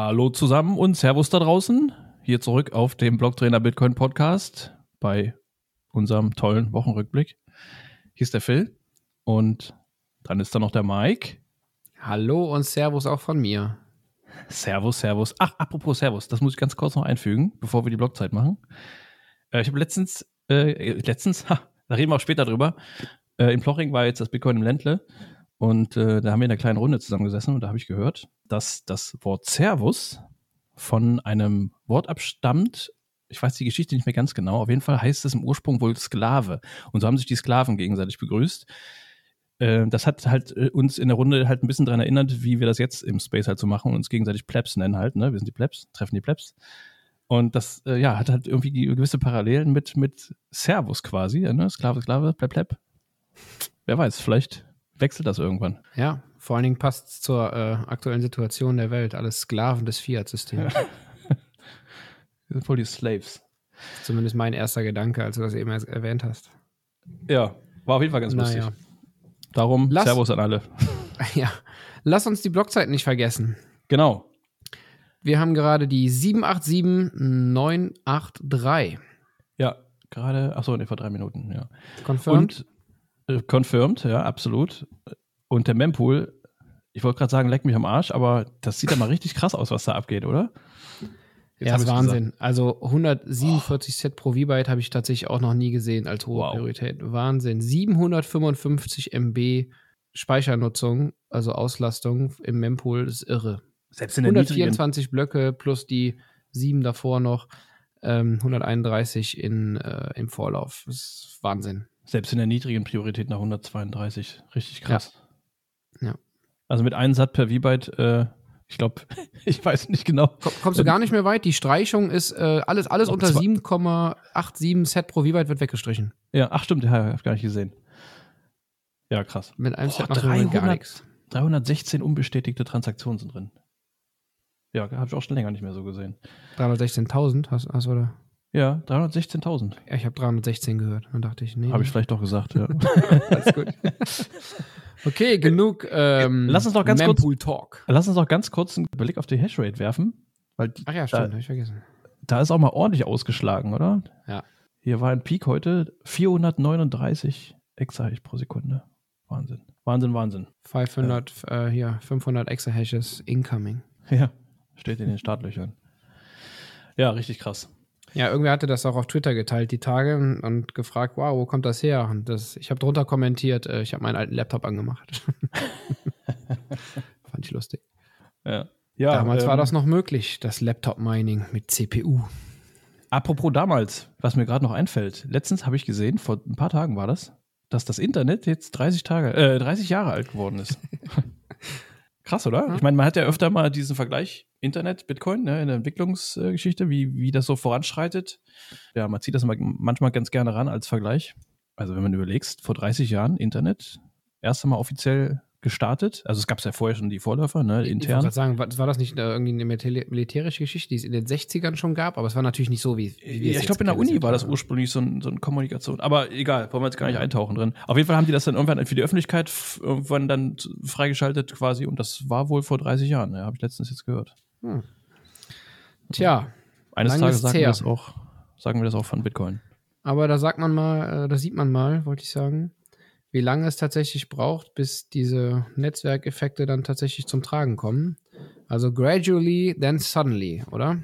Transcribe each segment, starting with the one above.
Hallo zusammen und Servus da draußen. Hier zurück auf dem Blocktrainer Bitcoin Podcast bei unserem tollen Wochenrückblick. Hier ist der Phil und dann ist da noch der Mike. Hallo und Servus auch von mir. Servus, Servus. Ach, apropos Servus, das muss ich ganz kurz noch einfügen, bevor wir die Blockzeit machen. Ich habe da reden wir auch später drüber, in Ploching war jetzt das Bitcoin im Ländle und da haben wir in einer kleinen Runde zusammengesessen und da habe ich gehört, dass das Wort Servus von einem Wort abstammt, ich weiß die Geschichte nicht mehr ganz genau, auf jeden Fall heißt es im Ursprung wohl Sklave und so haben sich die Sklaven gegenseitig begrüßt. Das hat halt uns in der Runde halt ein bisschen daran erinnert, wie wir das jetzt im Space halt so machen und uns gegenseitig Plebs nennen halt, ne? Wir sind die Plebs, treffen die Plebs. Und das hat halt irgendwie gewisse Parallelen mit Servus quasi, ne? Sklave, Sklave, Pleb, Pleb. Wer weiß, vielleicht wechselt das irgendwann. Ja, vor allen Dingen passt es zur aktuellen Situation der Welt, alles Sklaven des Fiat-Systems. Wir sind voll die Slaves. Zumindest mein erster Gedanke, als du das eben erwähnt hast. Ja, war auf jeden Fall ganz lustig. Ja. Darum, Servus an alle. Ja, lass uns die Blockzeit nicht vergessen. Genau. Wir haben gerade die 787983. Ja, gerade, achso, vor 3 Minuten, ja. Confirmed? Confirmed, ja, absolut. Und der Mempool, ich wollte gerade sagen, leck mich am Arsch, aber das sieht ja mal richtig krass aus, was da abgeht, oder? Jetzt ja, das ist Wahnsinn. Gesagt. Also 147 Set pro V-Byte habe ich tatsächlich auch noch nie gesehen als hohe Priorität. Wahnsinn. 755 MB Speichernutzung, also Auslastung im Mempool, das ist irre. Selbst in der 124 Blöcke plus die 7 davor noch, 131 im Vorlauf. Das ist Wahnsinn. Selbst in der niedrigen Priorität nach 132. Richtig krass. Ja. Also mit 1 Sat per V-Byte, ich glaube, ich weiß nicht genau. Kommst du gar nicht mehr weit? Die Streichung ist, alles unter 7,87 Set pro V-Byte wird weggestrichen. Ja, ach stimmt, ja, habe ich gar nicht gesehen. Ja, krass. Mit einem Set macht man gar nichts. 316 unbestätigte Transaktionen sind drin. Ja, habe ich auch schon länger nicht mehr so gesehen. 316.000 hast du da? Ja, 316.000. Ja, ich habe 316 gehört. Dann dachte ich, nee. Habe ich vielleicht doch gesagt, ja. Alles gut. Okay, genug Mempool-Talk. Lass uns doch ganz kurz einen Blick auf die Hashrate werfen. Weil ach ja, stimmt, habe ich vergessen. Da ist auch mal ordentlich ausgeschlagen, oder? Ja. Hier war ein Peak heute, 439 Exahash pro Sekunde. Wahnsinn. Wahnsinn, Wahnsinn. 500 Exahashes incoming. Ja, steht in den Startlöchern. Ja, richtig krass. Ja, irgendwer hatte das auch auf Twitter geteilt die Tage und gefragt, wow, wo kommt das her? Und ich habe drunter kommentiert, ich habe meinen alten Laptop angemacht. Fand ich lustig. Ja damals war das noch möglich, das Laptop-Mining mit CPU. Apropos damals, was mir gerade noch einfällt. Letztens habe ich gesehen, vor ein paar Tagen war das, dass das Internet jetzt 30 Jahre alt geworden ist. Krass, oder? Ja. Ich meine, man hat ja öfter mal diesen Vergleich Internet, Bitcoin, ne, in der Entwicklungsgeschichte, wie das so voranschreitet. Ja, man zieht das manchmal ganz gerne ran als Vergleich. Also wenn man überlegst, vor 30 Jahren Internet, erst einmal offiziell gestartet. Also es gab es ja vorher schon die Vorläufer, ne, intern. Ich wollte sagen, war das nicht irgendwie eine militärische Geschichte, die es in den 60ern schon gab? Aber es war natürlich nicht so, wie wir es jetzt. Ich glaube, in der Uni war das ursprünglich so eine Kommunikation. Aber egal, wollen wir jetzt gar nicht eintauchen drin. Auf jeden Fall haben die das dann irgendwann für die Öffentlichkeit dann freigeschaltet quasi. Und das war wohl vor 30 Jahren, ne, habe ich letztens jetzt gehört. Tja, eines Tages sagen wir das auch von Bitcoin. Aber da sagt man mal, da sieht man mal, wollte ich sagen, wie lange es tatsächlich braucht, bis diese Netzwerkeffekte dann tatsächlich zum Tragen kommen. Also gradually, then suddenly, oder?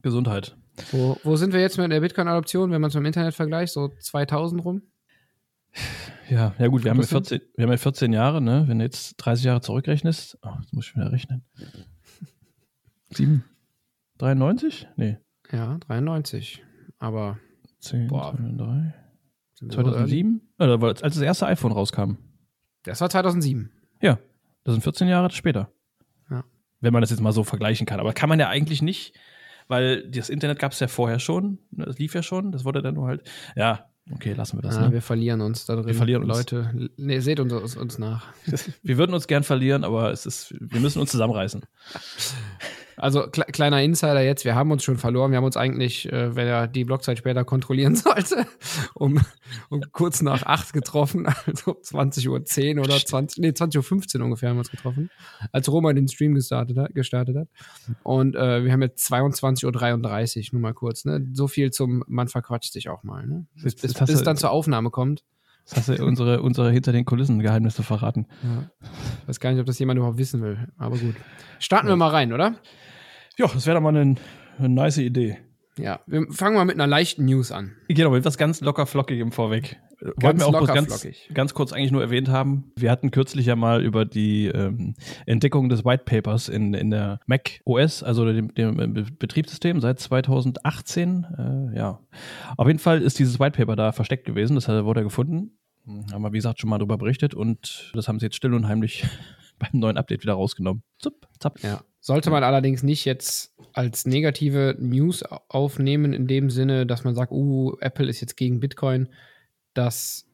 Gesundheit. Wo sind wir jetzt mit der Bitcoin-Adoption, wenn man es mit dem Internet vergleicht, so 2000 rum? Ja gut, wir haben ja 14 Jahre, ne? Wenn du jetzt 30 Jahre zurückrechnest, jetzt muss ich wieder rechnen. 93? Nee. Ja, 93. Aber 10, 3. 2007? Oder als das erste iPhone rauskam. Das war 2007. Ja, das sind 14 Jahre später. Ja. Wenn man das jetzt mal so vergleichen kann. Aber kann man ja eigentlich nicht, weil das Internet gab es ja vorher schon. Das lief ja schon. Das wurde dann nur halt. Ja, okay, lassen wir das. Ja, ne? Wir verlieren uns da drin. Wir verlieren uns. Leute, seht uns nach. Wir würden uns gern verlieren, aber wir müssen uns zusammenreißen. Also kleiner Insider jetzt, wir haben uns schon verloren. Wir haben uns eigentlich, wenn er die Blockzeit später kontrollieren sollte, um kurz nach 8 getroffen, also 20.10 Uhr oder 20.15 Uhr ungefähr haben wir uns getroffen, als Roma den Stream gestartet hat. Und wir haben jetzt 22.33 Uhr, nur mal kurz. Ne? So viel zum, man verquatscht sich auch mal. Ne? Bis es dann zur Aufnahme kommt. Das hast du unsere Hinter-den-Kulissen-Geheimnisse verraten. Ja. Ich weiß gar nicht, ob das jemand überhaupt wissen will, aber gut. Starten wir mal rein, oder? Ja, das wäre doch mal eine nice Idee. Ja, wir fangen mal mit einer leichten News an. Genau, mit was ganz locker flockigem vorweg. Wollten wir auch bloß ganz kurz eigentlich nur erwähnt haben, wir hatten kürzlich ja mal über die Entdeckung des Whitepapers in der macOS, also dem Betriebssystem seit 2018. Ja, auf jeden Fall ist dieses Whitepaper da versteckt gewesen, das wurde gefunden. Haben wir, wie gesagt, schon mal darüber berichtet und das haben sie jetzt still und heimlich beim neuen Update wieder rausgenommen. Zup, zapp. Ja. Sollte man allerdings nicht jetzt als negative News aufnehmen, in dem Sinne, dass man sagt, Apple ist jetzt gegen Bitcoin. Das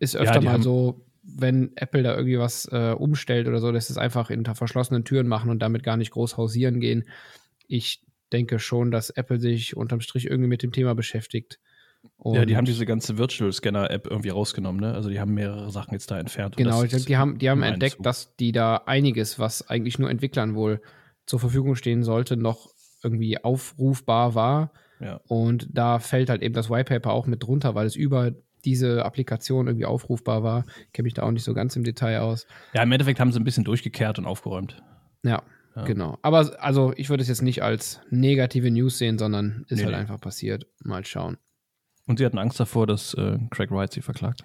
ist öfter mal so, wenn Apple da irgendwie was umstellt oder so, dass sie es einfach hinter verschlossenen Türen machen und damit gar nicht groß hausieren gehen. Ich denke schon, dass Apple sich unterm Strich irgendwie mit dem Thema beschäftigt. Und ja, die haben diese ganze Virtual Scanner-App irgendwie rausgenommen, ne? Also die haben mehrere Sachen jetzt da entfernt. Genau, ich glaube, die haben entdeckt, dass die da einiges, was eigentlich nur Entwicklern wohl zur Verfügung stehen sollte, noch irgendwie aufrufbar war. Ja. Und da fällt halt eben das Whitepaper auch mit drunter, weil es über diese Applikation irgendwie aufrufbar war. Ich kenne mich da auch nicht so ganz im Detail aus. Ja, im Endeffekt haben sie ein bisschen durchgekehrt und aufgeräumt. Ja, genau. Aber also ich würde es jetzt nicht als negative News sehen, sondern ist halt einfach passiert. Mal schauen. Und sie hatten Angst davor, dass Craig Wright sie verklagt.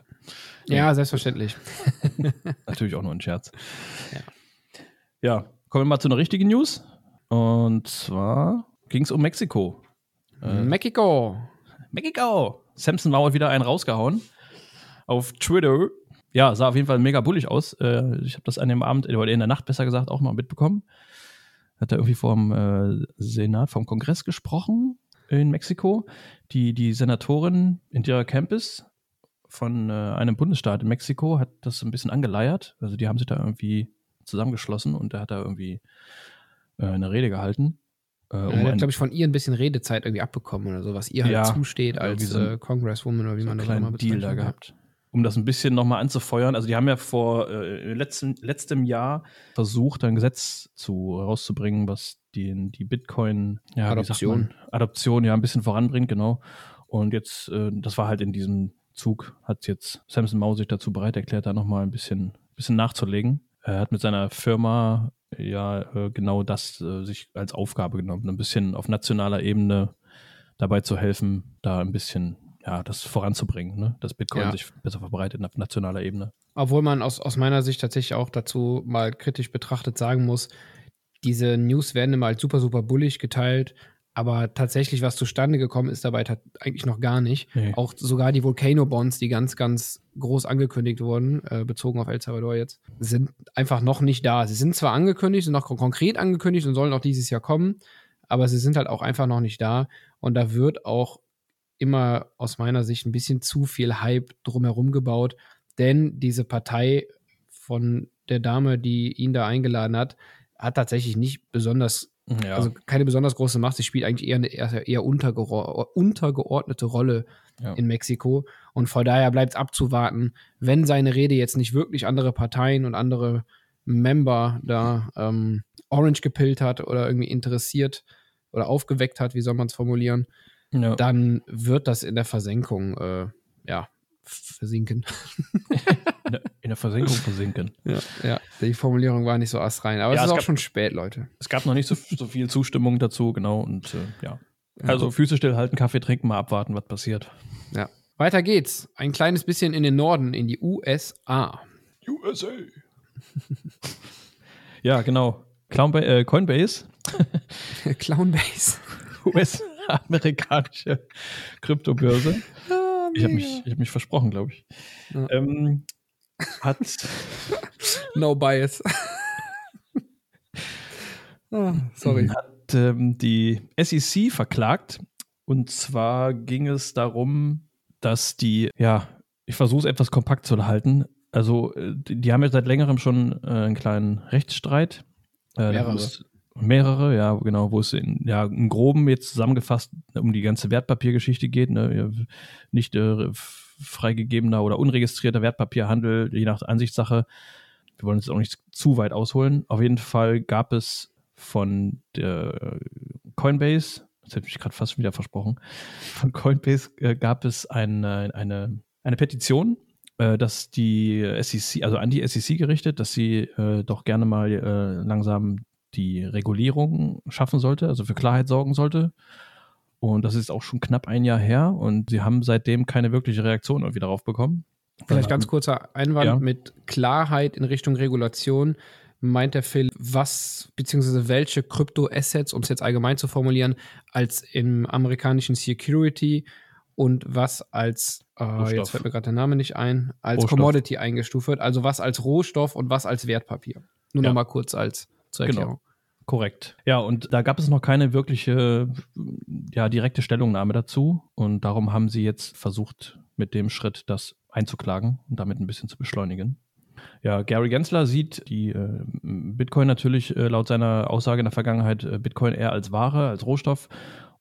Ja, selbstverständlich. Natürlich auch nur ein Scherz. Ja, kommen wir mal zu einer richtigen News. Und zwar ging es um Mexiko. Mexiko! Samson Mow hat wieder einen rausgehauen auf Twitter. Ja, sah auf jeden Fall mega bullig aus. Ich habe das an dem Abend, oder in der Nacht besser gesagt, auch mal mitbekommen. Hat er irgendwie vom Senat, vom Kongress gesprochen in Mexiko. Die Senatorin Indira Campos von einem Bundesstaat in Mexiko hat das ein bisschen angeleiert. Also die haben sich da irgendwie zusammengeschlossen und er hat da irgendwie eine Rede gehalten. Er hat, glaube ich, von ihr ein bisschen Redezeit irgendwie abbekommen oder so, was ihr halt zusteht als Congresswoman oder wie man das nochmal bezeichnet. Deal da gehabt. Um das ein bisschen nochmal anzufeuern. Also die haben ja vor letztem Jahr versucht, ein Gesetz rauszubringen, was die Bitcoin Adoption ja ein bisschen voranbringt, genau. Und jetzt, das war halt in diesem Zug, hat jetzt Samson Mow sich dazu bereit erklärt, da nochmal ein bisschen nachzulegen. Er hat mit seiner Firma genau das sich als Aufgabe genommen, ein bisschen auf nationaler Ebene dabei zu helfen, da ein bisschen das voranzubringen, ne? Dass Bitcoin sich besser verbreitet auf nationaler Ebene. Obwohl man aus meiner Sicht tatsächlich auch dazu mal kritisch betrachtet sagen muss, diese News werden immer als super, super bullig geteilt, aber tatsächlich was zustande gekommen ist dabei eigentlich noch gar nicht. Nee. Auch sogar die Volcano-Bonds, die ganz, ganz groß angekündigt wurden, bezogen auf El Salvador jetzt, sind einfach noch nicht da. Sie sind zwar angekündigt, sind noch konkret angekündigt und sollen auch dieses Jahr kommen, aber sie sind halt auch einfach noch nicht da. Und da wird auch immer aus meiner Sicht ein bisschen zu viel Hype drumherum gebaut, denn diese Partei von der Dame, die ihn da eingeladen hat, hat tatsächlich nicht besonders, also keine besonders große Macht. Sie spielt eigentlich eher eine untergeordnete Rolle in Mexiko. Und von daher bleibt es abzuwarten, wenn seine Rede jetzt nicht wirklich andere Parteien und andere Member da orange gepillt hat oder irgendwie interessiert oder aufgeweckt hat, wie soll man es formulieren, dann wird das in der Versenkung versinken. In der Versenkung versinken. Ja, die Formulierung war nicht so astrein. Aber es ist auch schon spät, Leute. Es gab noch nicht so viel Zustimmung dazu, genau. Und also Füße stillhalten, Kaffee trinken, mal abwarten, was passiert. Ja. Weiter geht's. Ein kleines bisschen in den Norden, in die USA. USA! Ja, genau. Coinbase. Clownbase. US-amerikanische Kryptobörse. Ich hab mich versprochen, glaube ich. Ja. Hat no bias. Sorry. Hat die SEC verklagt. Und zwar ging es darum, dass die, ich versuche es etwas kompakt zu halten. Also die haben ja seit längerem schon einen kleinen Rechtsstreit. Mehrere. Mehrere, ja, genau, wo es im Groben jetzt zusammengefasst um die ganze Wertpapiergeschichte geht, ne? Nicht freigegebener oder unregistrierter Wertpapierhandel, je nach Ansichtssache. Wir wollen jetzt auch nicht zu weit ausholen. Auf jeden Fall gab es von der Coinbase, das hätte ich gerade fast wieder versprochen, von Coinbase gab es eine Petition, dass die SEC, also an die SEC gerichtet, dass sie doch gerne mal langsam die Regulierung schaffen sollte, also für Klarheit sorgen sollte. Und das ist auch schon knapp ein Jahr her und sie haben seitdem keine wirkliche Reaktion irgendwie darauf bekommen. Vielleicht ganz kurzer Einwand mit Klarheit in Richtung Regulation. Meint der Phil, was bzw. welche Kryptoassets, um es jetzt allgemein zu formulieren, als im amerikanischen Security und was als, jetzt fällt mir gerade der Name nicht ein, als Rohstoff. Commodity eingestuft wird, also was als Rohstoff und was als Wertpapier. Nur nochmal kurz als zur Erklärung. Genau. Korrekt. Ja, und da gab es noch keine wirkliche, direkte Stellungnahme dazu und darum haben sie jetzt versucht, mit dem Schritt das einzuklagen und damit ein bisschen zu beschleunigen. Ja, Gary Gensler sieht die Bitcoin natürlich laut seiner Aussage in der Vergangenheit Bitcoin eher als Ware, als Rohstoff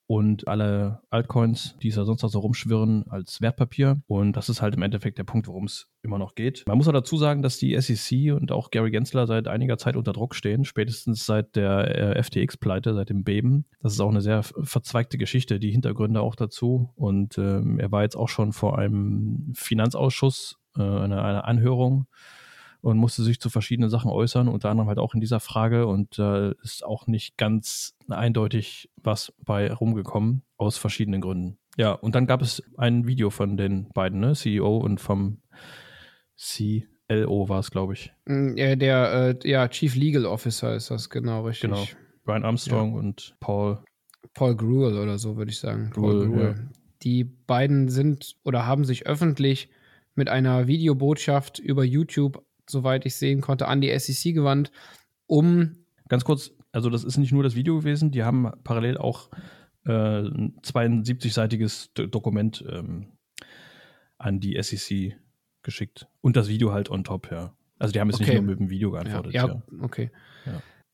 und alle Altcoins, die es ja sonst noch so rumschwirren, als Wertpapier. Und das ist halt im Endeffekt der Punkt, worum es immer noch geht. Man muss auch dazu sagen, dass die SEC und auch Gary Gensler seit einiger Zeit unter Druck stehen, spätestens seit der FTX-Pleite, seit dem Beben. Das ist auch eine sehr verzweigte Geschichte, die Hintergründe auch dazu. Und er war jetzt auch schon vor einem Finanzausschuss, einer Anhörung, und musste sich zu verschiedenen Sachen äußern, unter anderem halt auch in dieser Frage, und ist auch nicht ganz eindeutig was bei rumgekommen, aus verschiedenen Gründen. Ja, und dann gab es ein Video von den beiden, ne? CEO und vom CLO war es, glaube ich. Der Chief Legal Officer ist das, genau, richtig. Genau, Brian Armstrong und Paul Gruel oder so, würde ich sagen. Paul Gruel. Ja. Die beiden sind oder haben sich öffentlich mit einer Videobotschaft über YouTube, soweit ich sehen konnte, an die SEC gewandt, um... Ganz kurz, also das ist nicht nur das Video gewesen, die haben parallel auch ein 72-seitiges Dokument an die SEC geschickt. Und das Video halt on top, ja. Also die haben jetzt nicht nur mit dem Video geantwortet. Ja.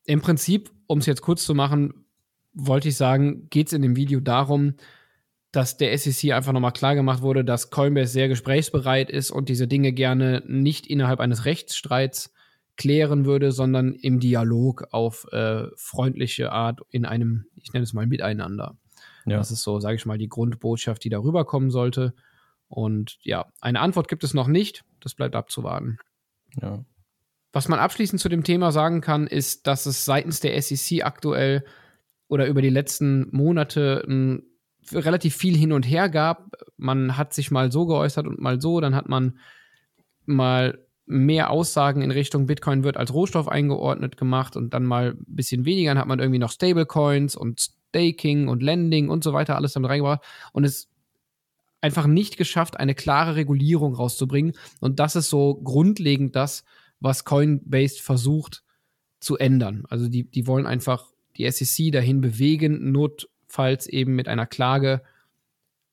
Im Prinzip, um es jetzt kurz zu machen, wollte ich sagen, geht es in dem Video darum, dass der SEC einfach nochmal klar gemacht wurde, dass Coinbase sehr gesprächsbereit ist und diese Dinge gerne nicht innerhalb eines Rechtsstreits klären würde, sondern im Dialog auf freundliche Art in einem, ich nenne es mal, Miteinander. Ja. Das ist so, sage ich mal, die Grundbotschaft, die da rüberkommen sollte. Und ja, eine Antwort gibt es noch nicht. Das bleibt abzuwarten. Ja. Was man abschließend zu dem Thema sagen kann, ist, dass es seitens der SEC aktuell oder über die letzten Monate relativ viel hin und her gab. Man hat sich mal so geäußert und mal so, dann hat man mal mehr Aussagen in Richtung Bitcoin wird als Rohstoff eingeordnet gemacht und dann mal ein bisschen weniger, dann hat man irgendwie noch Stablecoins und Staking und Lending und so weiter alles damit reingebracht und es einfach nicht geschafft, eine klare Regulierung rauszubringen, und das ist so grundlegend das, was Coinbase versucht zu ändern. Also die wollen einfach die SEC dahin bewegen, notfalls eben mit einer Klage,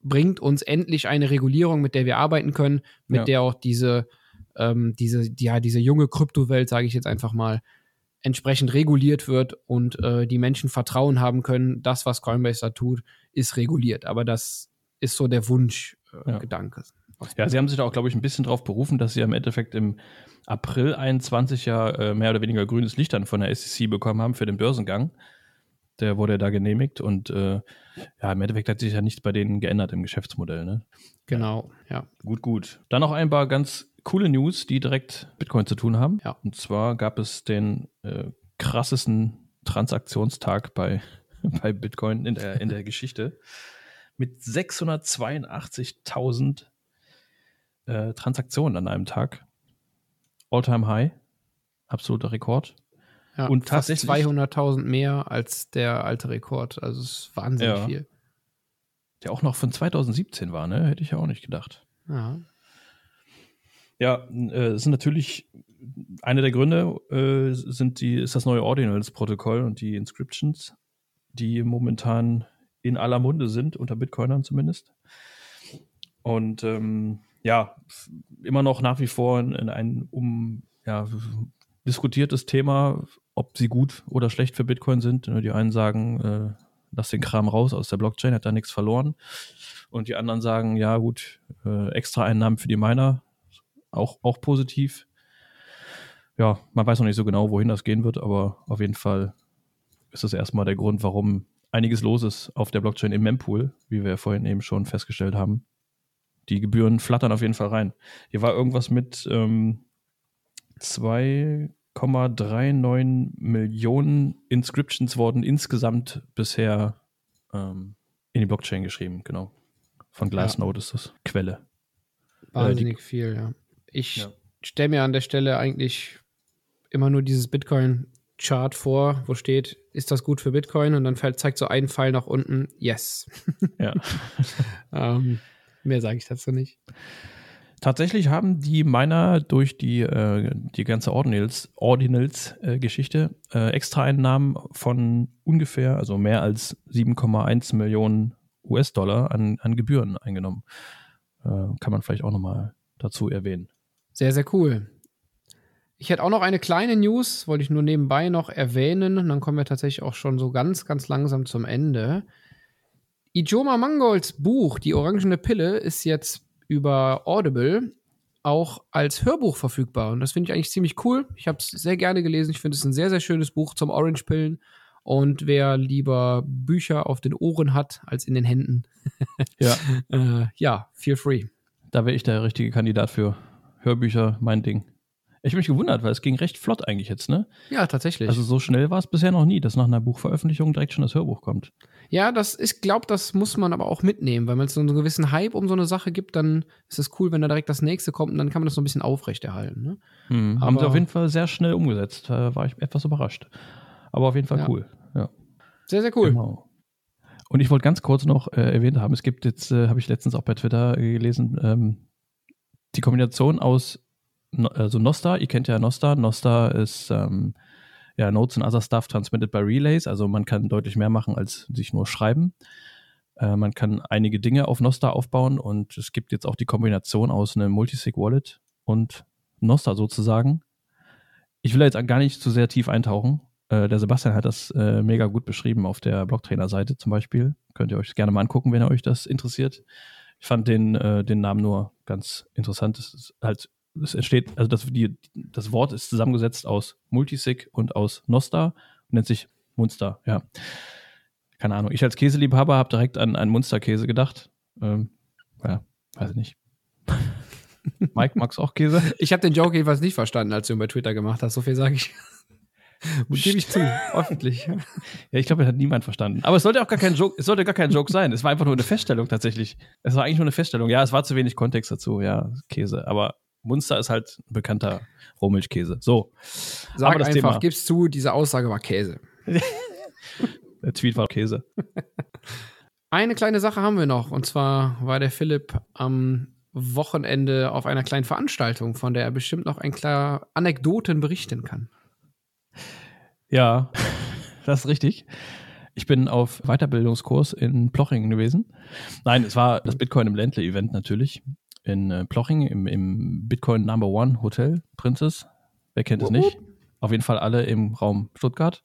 bringt uns endlich eine Regulierung, mit der wir arbeiten können, mit der auch diese junge Kryptowelt, sage ich jetzt einfach mal, entsprechend reguliert wird und die Menschen Vertrauen haben können, das, was Coinbase da tut, ist reguliert. Aber das ist so der Wunschgedanke. Sie haben sich da auch, glaube ich, ein bisschen drauf berufen, dass sie im Endeffekt im April 2021 mehr oder weniger grünes Licht dann von der SEC bekommen haben für den Börsengang. Der wurde da genehmigt und im Endeffekt hat sich ja nichts bei denen geändert im Geschäftsmodell, ne? Genau, ja. Gut. Dann noch ein paar ganz coole News, die direkt Bitcoin zu tun haben. Ja. Und zwar gab es den krassesten Transaktionstag bei Bitcoin in der Geschichte mit 682.000 Transaktionen an einem Tag. All-time high, absoluter Rekord. Ja, und fast 200.000 mehr als der alte Rekord. Also es ist wahnsinnig viel. Der auch noch von 2017 war, ne? Hätte ich ja auch nicht gedacht. Ja. Ja, es sind natürlich einer der Gründe, ist das neue Ordinals-Protokoll und die Inscriptions, die momentan in aller Munde sind, unter Bitcoinern zumindest. Und immer noch nach wie vor ein diskutiertes Thema, ob sie gut oder schlecht für Bitcoin sind. Die einen sagen, lass den Kram raus aus der Blockchain, hat da nichts verloren. Und die anderen sagen, ja gut, extra Einnahmen für die Miner, auch positiv. Ja, man weiß noch nicht so genau, wohin das gehen wird, aber auf jeden Fall ist das erstmal der Grund, warum einiges los ist auf der Blockchain im Mempool, wie wir ja vorhin eben schon festgestellt haben. Die Gebühren flattern auf jeden Fall rein. Hier war irgendwas mit 2,39 Millionen Inscriptions wurden insgesamt bisher in die Blockchain geschrieben, genau. Von Glassnode ist das Quelle. Wahnsinnig viel, ja. Ich stelle mir an der Stelle eigentlich immer nur dieses Bitcoin-Chart vor, wo steht, ist das gut für Bitcoin? Und dann zeigt so ein Pfeil nach unten, yes. Ja. Mehr sage ich dazu nicht. Tatsächlich haben die Miner durch die ganze Ordinals-Geschichte extra Einnahmen von ungefähr, also mehr als 7,1 Millionen US-Dollar an Gebühren eingenommen. Kann man vielleicht auch nochmal dazu erwähnen. Sehr, sehr cool. Ich hätte auch noch eine kleine News, wollte ich nur nebenbei noch erwähnen. Und dann kommen wir tatsächlich auch schon so ganz, ganz langsam zum Ende. Ijoma Mangolds Buch, Die Orange Pille, ist jetzt über Audible auch als Hörbuch verfügbar. Und das finde ich eigentlich ziemlich cool. Ich habe es sehr gerne gelesen. Ich finde es ein sehr, sehr schönes Buch zum Orange Pillen. Und wer lieber Bücher auf den Ohren hat als in den Händen, ja, feel free. Da wäre ich der richtige Kandidat für. Hörbücher, mein Ding. Ich habe mich gewundert, weil es ging recht flott eigentlich jetzt, ne? Ja, tatsächlich. Also so schnell war es bisher noch nie, dass nach einer Buchveröffentlichung direkt schon das Hörbuch kommt. Ja, ich glaube, das muss man aber auch mitnehmen, weil wenn es so einen gewissen Hype um so eine Sache gibt, dann ist es cool, wenn da direkt das nächste kommt und dann kann man das so ein bisschen aufrechterhalten. Ne? Aber haben sie auf jeden Fall sehr schnell umgesetzt, da war ich etwas überrascht. Aber auf jeden Fall cool. Ja. Sehr, sehr cool. Genau. Und ich wollte ganz kurz noch erwähnt haben, es gibt jetzt, habe ich letztens auch bei Twitter gelesen, die Kombination aus also Nostr, ihr kennt ja Nostr. Nostr ist Notes and Other Stuff Transmitted by Relays. Also man kann deutlich mehr machen, als sich nur schreiben. Man kann einige Dinge auf Nostr aufbauen und es gibt jetzt auch die Kombination aus einem Multisig-Wallet und Nostr sozusagen. Ich will da jetzt gar nicht zu sehr tief eintauchen. Der Sebastian hat das mega gut beschrieben auf der Blocktrainer-Seite zum Beispiel. Könnt ihr euch gerne mal angucken, wenn euch das interessiert. Ich fand den Namen nur ganz interessant. Das Wort ist zusammengesetzt aus Multisig und aus Nostr und nennt sich Munster, ja. Keine Ahnung. Ich als Käseliebhaber habe direkt an Munsterkäse gedacht. Weiß ich nicht. Mike, magst du auch Käse? Ich habe den Joke jedenfalls nicht verstanden, als du ihn bei Twitter gemacht hast. So viel sage ich. Gebe ich zu, öffentlich. Ja, ich glaube, das hat niemand verstanden. Aber es sollte auch gar kein Joke sein. Es war einfach nur eine Feststellung tatsächlich. Es war eigentlich nur eine Feststellung. Ja, es war zu wenig Kontext dazu. Ja, Käse. Aber Munster ist halt ein bekannter Rohmilchkäse. So. Sag einfach, Thema. Gib's zu, diese Aussage war Käse. Der Tweet war Käse. Eine kleine Sache haben wir noch. Und zwar war der Philipp am Wochenende auf einer kleinen Veranstaltung, von der er bestimmt noch ein paar Anekdoten berichten kann. Ja, das ist richtig. Ich bin auf Weiterbildungskurs in Plochingen gewesen. Nein, es war das Bitcoin im Ländle-Event natürlich. In Plochingen, im Bitcoin Number One Hotel, Prinzess. Wer kennt es nicht? Auf jeden Fall alle im Raum Stuttgart.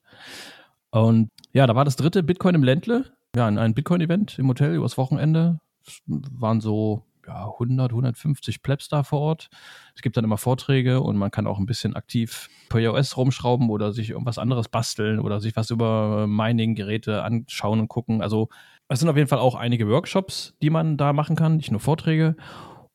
Und ja, da war das dritte Bitcoin im Ländle. Ja, ein Bitcoin-Event im Hotel übers Wochenende. Es waren so 100, 150 Plebs da vor Ort. Es gibt dann immer Vorträge und man kann auch ein bisschen aktiv macOS rumschrauben oder sich irgendwas anderes basteln oder sich was über Mining-Geräte anschauen und gucken. Also es sind auf jeden Fall auch einige Workshops, die man da machen kann, nicht nur Vorträge.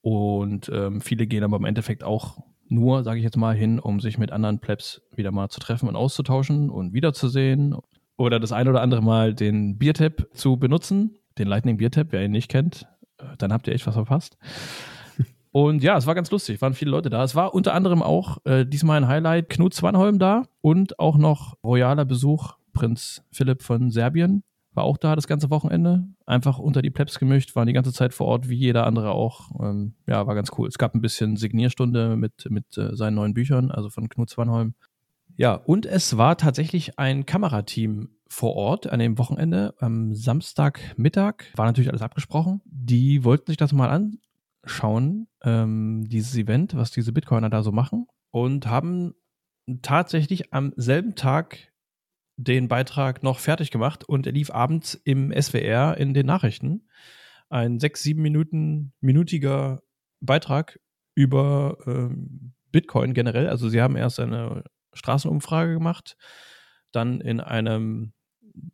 Und viele gehen aber im Endeffekt auch nur, sage ich jetzt mal, hin, um sich mit anderen Plebs wieder mal zu treffen und auszutauschen und wiederzusehen. Oder das ein oder andere Mal den Beer-Tab zu benutzen, den Lightning-Beer-Tab, wer ihn nicht kennt. Dann habt ihr echt was verpasst. Und ja, es war ganz lustig, waren viele Leute da. Es war unter anderem auch diesmal ein Highlight Knut Svanholm da und auch noch royaler Besuch, Prinz Philipp von Serbien war auch da das ganze Wochenende. Einfach unter die Plebs gemischt, waren die ganze Zeit vor Ort, wie jeder andere auch. War ganz cool. Es gab ein bisschen Signierstunde mit seinen neuen Büchern, also von Knut Svanholm. Ja, und es war tatsächlich ein Kamerateam vor Ort an dem Wochenende, am Samstagmittag, war natürlich alles abgesprochen. Die wollten sich das mal anschauen, dieses Event, was diese Bitcoiner da so machen, und haben tatsächlich am selben Tag den Beitrag noch fertig gemacht und er lief abends im SWR in den Nachrichten. Ein 6-, 7-minütiger Beitrag über Bitcoin generell. Also sie haben erst eine Straßenumfrage gemacht, dann in einem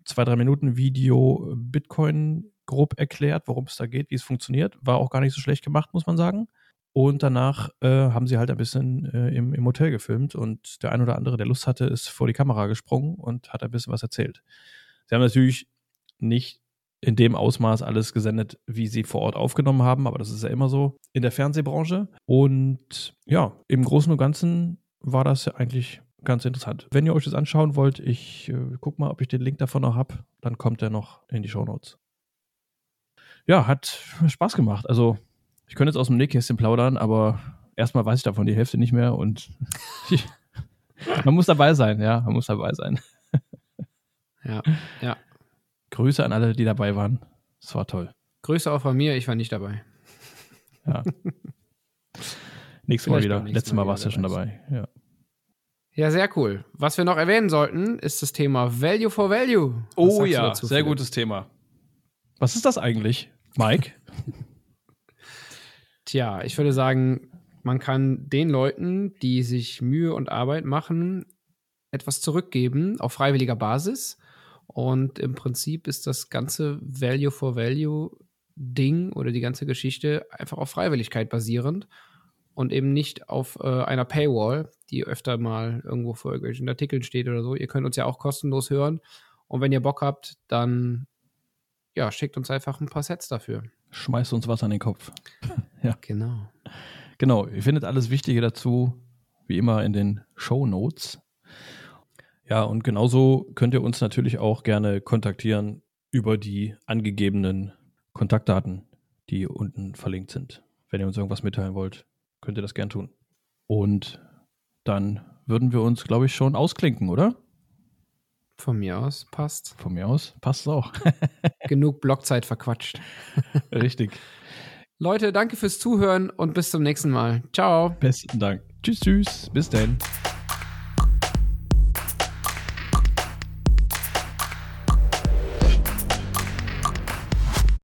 2-3-Minuten-Video Bitcoin grob erklärt, worum es da geht, wie es funktioniert. War auch gar nicht so schlecht gemacht, muss man sagen. Und danach haben sie halt ein bisschen im Hotel gefilmt und der ein oder andere, der Lust hatte, ist vor die Kamera gesprungen und hat ein bisschen was erzählt. Sie haben natürlich nicht in dem Ausmaß alles gesendet, wie sie vor Ort aufgenommen haben, aber das ist ja immer so in der Fernsehbranche. Und ja, im Großen und Ganzen war das ja eigentlich ganz interessant. Wenn ihr euch das anschauen wollt, ich guck mal, ob ich den Link davon noch habe, dann kommt der noch in die Shownotes. Ja, hat Spaß gemacht, also ich könnte jetzt aus dem Nähkästchen plaudern, aber erstmal weiß ich davon die Hälfte nicht mehr und man muss dabei sein, ja, man muss dabei sein. Ja, ja. Grüße an alle, die dabei waren. Es war toll. Grüße auch von mir, ich war nicht dabei. Ja. Nächstes Mal wieder. Letztes Mal warst du ja schon dabei. Ja. Ja, sehr cool. Was wir noch erwähnen sollten, ist das Thema Value for Value. Oh ja, sehr gutes Thema. Was ist das eigentlich, Mike? Tja, ich würde sagen, man kann den Leuten, die sich Mühe und Arbeit machen, etwas zurückgeben auf freiwilliger Basis. Und im Prinzip ist das ganze Value-for-Value-Ding oder die ganze Geschichte einfach auf Freiwilligkeit basierend und eben nicht auf einer Paywall, die öfter mal irgendwo vor irgendwelchen Artikeln steht oder so. Ihr könnt uns ja auch kostenlos hören. Und wenn ihr Bock habt, dann ja, schickt uns einfach ein paar Sets dafür. Schmeißt uns was an den Kopf. Ja. Genau. Genau, ihr findet alles Wichtige dazu, wie immer, in den Shownotes. Ja, und genauso könnt ihr uns natürlich auch gerne kontaktieren über die angegebenen Kontaktdaten, die unten verlinkt sind. Wenn ihr uns irgendwas mitteilen wollt, könnt ihr das gern tun. Und dann würden wir uns, glaube ich, schon ausklinken, oder? Von mir aus passt. Von mir aus passt es auch. Genug Blockzeit verquatscht. Richtig. Leute, danke fürs Zuhören und bis zum nächsten Mal. Ciao. Besten Dank. Tschüss, tschüss. Bis dann.